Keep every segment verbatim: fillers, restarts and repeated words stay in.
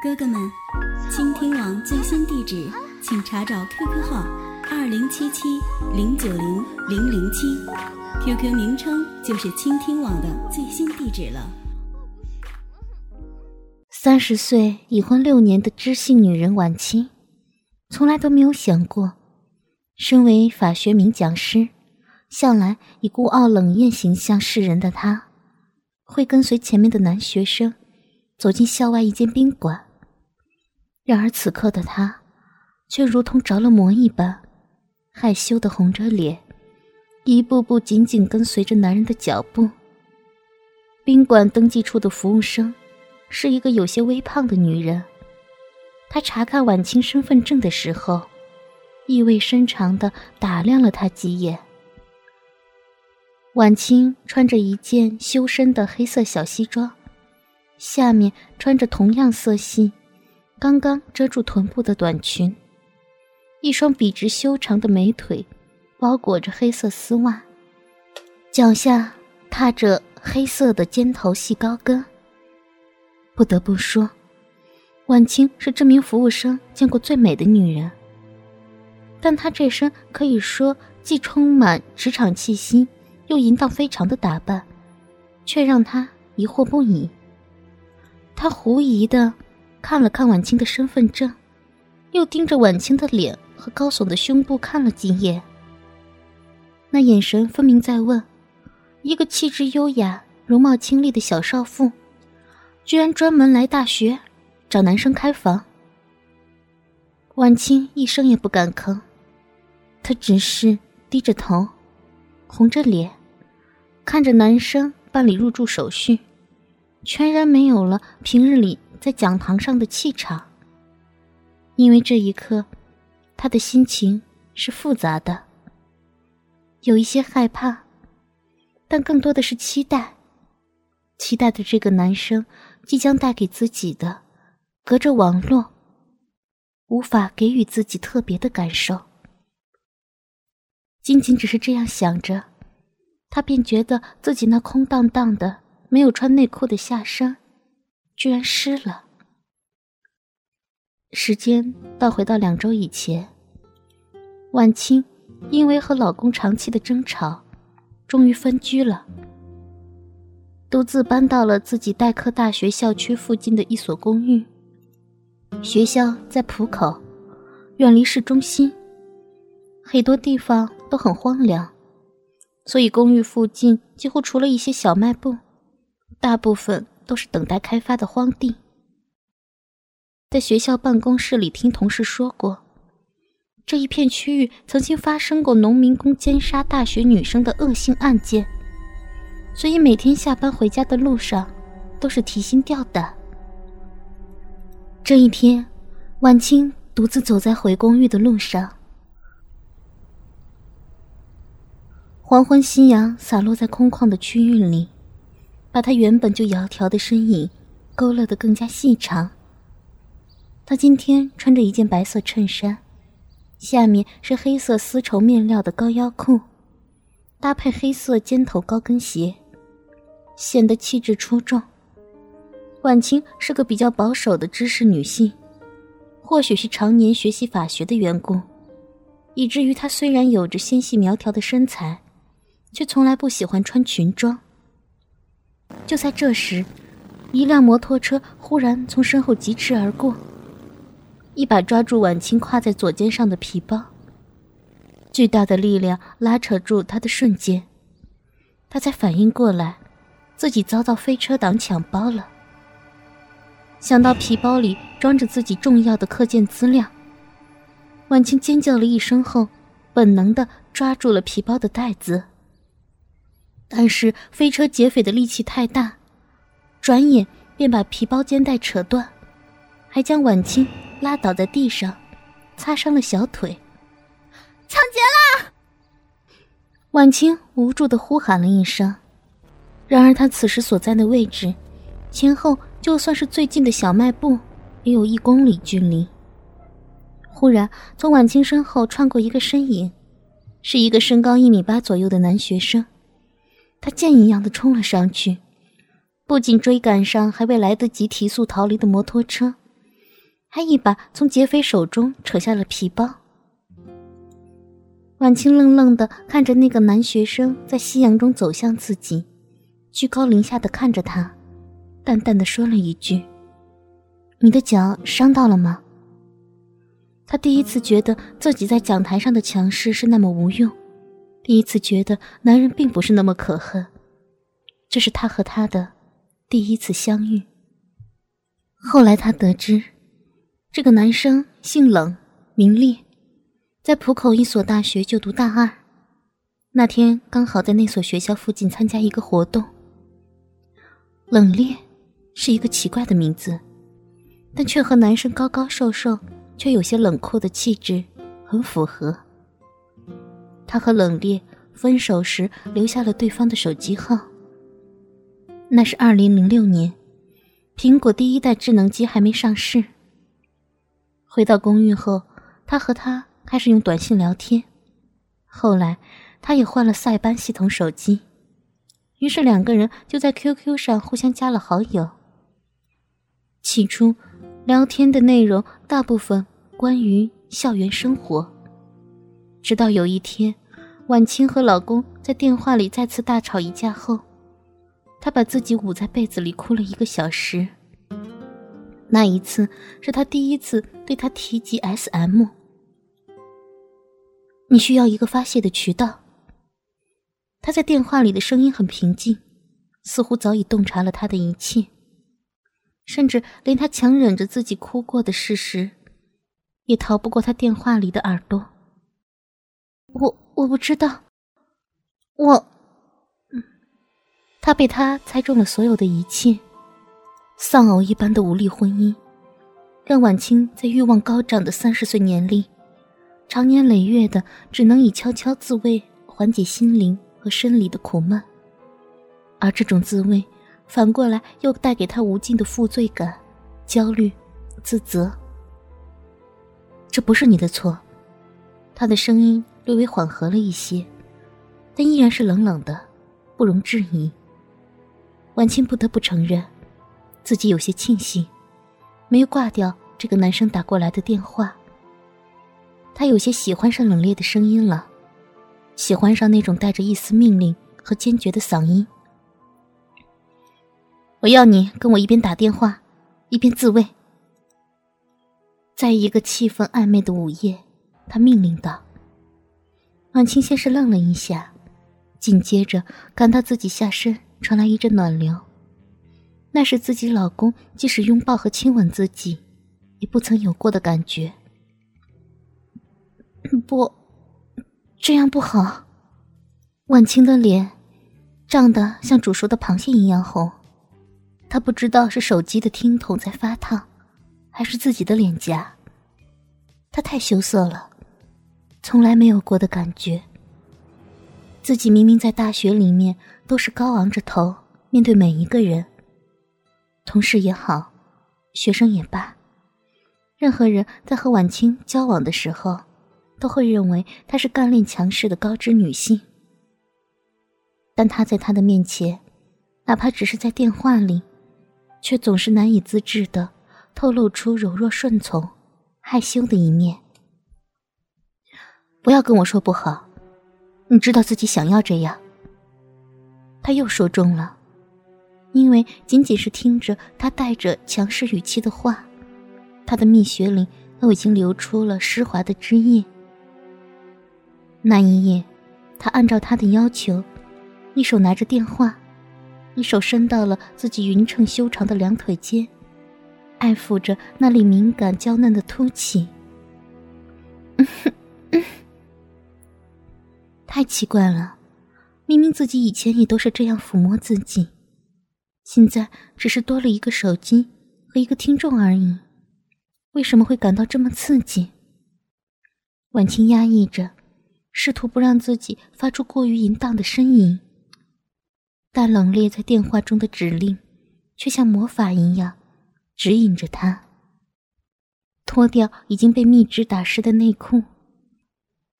哥哥们，倾听网最新地址请查找 Q Q 号二零七七零九零零零七， Q Q 名称就是倾听网的最新地址了。三十岁已婚六年的知性女人婉清，从来都没有想过，身为法学名讲师，向来以孤傲冷艳形象示人的她，会跟随前面的男学生走进校外一间宾馆。然而此刻的她却如同着了魔一般，害羞地红着脸，一步步紧紧跟随着男人的脚步。宾馆登记处的服务生是一个有些微胖的女人，她查看婉清身份证的时候，意味深长地打量了她几眼。婉清穿着一件修身的黑色小西装，下面穿着同样色系刚刚遮住臀部的短裙，一双笔直修长的美腿包裹着黑色丝袜，脚下踏着黑色的尖头细高跟。不得不说，婉清是这名服务生见过最美的女人，但她这身可以说既充满职场气息又淫荡非常的打扮，却让她疑惑不已。他狐疑地看了看婉清的身份证，又盯着婉清的脸和高耸的胸部看了几眼。那眼神分明在问，一个气质优雅、容貌清丽的小少妇，居然专门来大学找男生开房。婉清一声也不敢吭，她只是低着头，红着脸，看着男生办理入住手续。全然没有了平日里在讲堂上的气场。因为这一刻，他的心情是复杂的，有一些害怕，但更多的是期待，期待的这个男生即将带给自己的，隔着网络，无法给予自己特别的感受。仅仅只是这样想着，他便觉得自己那空荡荡的没有穿内裤的下身居然湿了。时间倒回到两周以前，婉清因为和老公长期的争吵，终于分居了，独自搬到了自己代科大学校区附近的一所公寓。学校在浦口，远离市中心，很多地方都很荒凉，所以公寓附近几乎除了一些小卖部，大部分都是等待开发的荒地。在学校办公室里听同事说过，这一片区域曾经发生过农民工奸杀大学女生的恶性案件，所以每天下班回家的路上都是提心吊胆。这一天，婉清独自走在回公寓的路上，黄昏夕阳洒落在空旷的区域里，把她原本就窈窕的身影勾勒得更加细长。她今天穿着一件白色衬衫，下面是黑色丝绸面料的高腰裤，搭配黑色尖头高跟鞋，显得气质出众。婉清是个比较保守的知识女性，或许是常年学习法学的缘故，以至于她虽然有着纤细苗条的身材，却从来不喜欢穿裙装。就在这时，一辆摩托车忽然从身后疾驰而过，一把抓住婉清挎在左肩上的皮包，巨大的力量拉扯住她的瞬间，她才反应过来自己遭到飞车党抢包了。想到皮包里装着自己重要的课件资料，婉清尖叫了一声后，本能地抓住了皮包的带子。但是飞车劫匪的力气太大，转眼便把皮包肩带扯断，还将婉清拉倒在地上，擦伤了小腿。抢劫啦！婉清无助地呼喊了一声，然而她此时所在的位置，前后就算是最近的小卖部，也有一公里距离。忽然，从婉清身后穿过一个身影，是一个身高一米八左右的男学生。他箭一样地冲了上去，不仅追赶上还未来得及提速逃离的摩托车，还一把从劫匪手中扯下了皮包。婉清愣愣地看着那个男学生在夕阳中走向自己，居高临下地看着他，淡淡地说了一句：“你的脚伤到了吗？”他第一次觉得自己在讲台上的强势是那么无用，第一次觉得男人并不是那么可恨。这是他和他的第一次相遇。后来他得知，这个男生姓冷，名烈，在浦口一所大学就读大二。那天刚好在那所学校附近参加一个活动。冷烈是一个奇怪的名字，但却和男生高高瘦瘦却有些冷酷的气质很符合。他和冷烈分手时留下了对方的手机号。那是二零零六年，苹果第一代智能机还没上市。回到公寓后，他和他开始用短信聊天，后来他也换了塞班系统手机，于是两个人就在 Q Q 上互相加了好友。起初聊天的内容大部分关于校园生活，直到有一天婉清和老公在电话里再次大吵一架后，她把自己捂在被子里哭了一个小时。那一次是他第一次对他提及 S M。 你需要一个发泄的渠道。他在电话里的声音很平静，似乎早已洞察了他的一切，甚至连他强忍着自己哭过的事实也逃不过他电话里的耳朵。我我不知道，我……他被他猜中了所有的一切。丧偶一般的无力婚姻，让婉清在欲望高涨的三十岁年龄，长年累月的只能以悄悄自慰缓解心灵和生理的苦闷，而这种自慰反过来又带给她无尽的负罪感、焦虑、自责。这不是你的错。她的声音略微缓和了一些，但依然是冷冷的，不容置疑。婉清不得不承认，自己有些庆幸没有挂掉这个男生打过来的电话。他有些喜欢上冷冽的声音了，喜欢上那种带着一丝命令和坚决的嗓音。我要你跟我一边打电话一边自慰。在一个气氛暧昧的午夜，他命令道。婉清先是愣了一下，紧接着感到自己下身传来一阵暖流，那是自己老公即使拥抱和亲吻自己也不曾有过的感觉。不，这样不好。婉清的脸胀得像煮熟的螃蟹一样红，她不知道是手机的听筒在发烫，还是自己的脸颊。她太羞涩了，从来没有过的感觉。自己明明在大学里面都是高昂着头面对每一个人，同事也好，学生也罢，任何人在和婉清交往的时候，都会认为她是干练强势的高知女性。但她在他的面前，哪怕只是在电话里，却总是难以自制地透露出柔弱顺从、害羞的一面。不要跟我说不好，你知道自己想要这样。她又说中了。因为仅仅是听着他带着强势语气的话，他的蜜穴里都已经流出了湿滑的汁液。那一夜，他按照他的要求，一手拿着电话，一手伸到了自己匀称修长的两腿间，爱抚着那里敏感娇嫩的凸起。太奇怪了，明明自己以前也都是这样抚摸自己，现在只是多了一个手机和一个听众而已，为什么会感到这么刺激？婉清压抑着，试图不让自己发出过于淫荡的呻吟，但冷冽在电话中的指令却像魔法一样指引着她。脱掉已经被蜜汁打湿的内裤，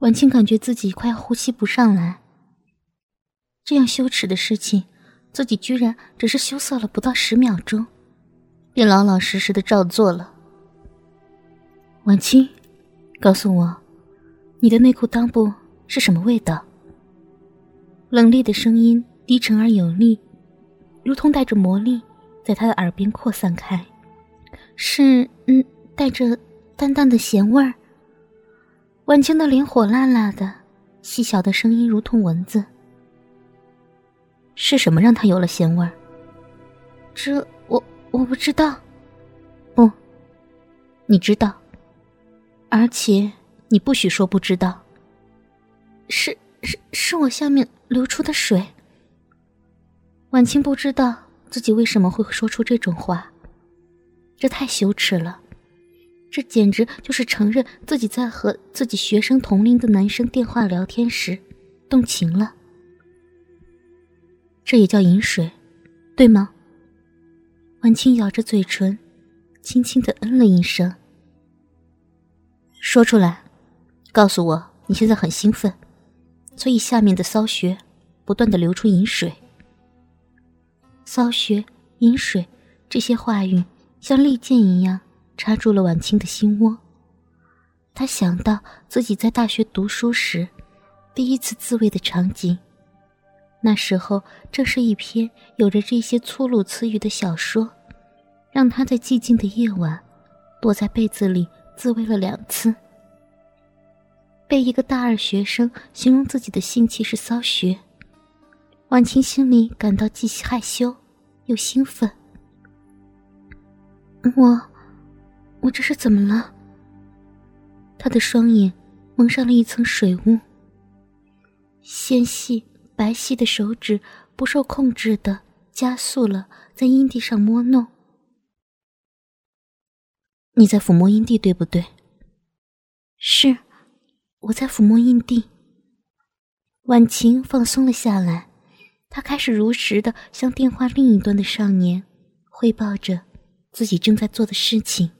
婉清感觉自己快要呼吸不上来。这样羞耻的事情，自己居然只是羞涩了不到十秒钟，便老老实实地照做了。婉清，告诉我，你的内裤裆部是什么味道？冷冽的声音低沉而有力，如同带着魔力，在他的耳边扩散开。是，嗯，带着淡淡的咸味儿。婉清的脸火辣辣的，细小的声音如同蚊子。是什么让他有了咸味儿？这，我我不知道。不，你知道。而且你不许说不知道。是是是我下面流出的水。婉清不知道自己为什么会说出这种话，这太羞耻了，这简直就是承认自己在和自己学生同龄的男生电话聊天时动情了。这也叫饮水，对吗？婉清咬着嘴唇，轻轻地嗯了一声。说出来，告诉我你现在很兴奋，所以下面的骚穴不断地流出饮水。骚穴、饮水，这些话语像利剑一样插住了婉清的心窝。她想到自己在大学读书时第一次自慰的场景，那时候正是一篇有着这些粗鲁词语的小说，让她在寂静的夜晚躲在被子里自慰了两次。被一个大二学生形容自己的性器是骚穴，婉清心里感到既害羞又兴奋。我我这是怎么了？她的双眼蒙上了一层水雾，纤细白皙的手指不受控制地加速了在阴蒂上摸弄。你在抚摸阴蒂对不对？是，我在抚摸阴蒂。婉晴放松了下来，她开始如实地向电话另一端的少年汇报着自己正在做的事情。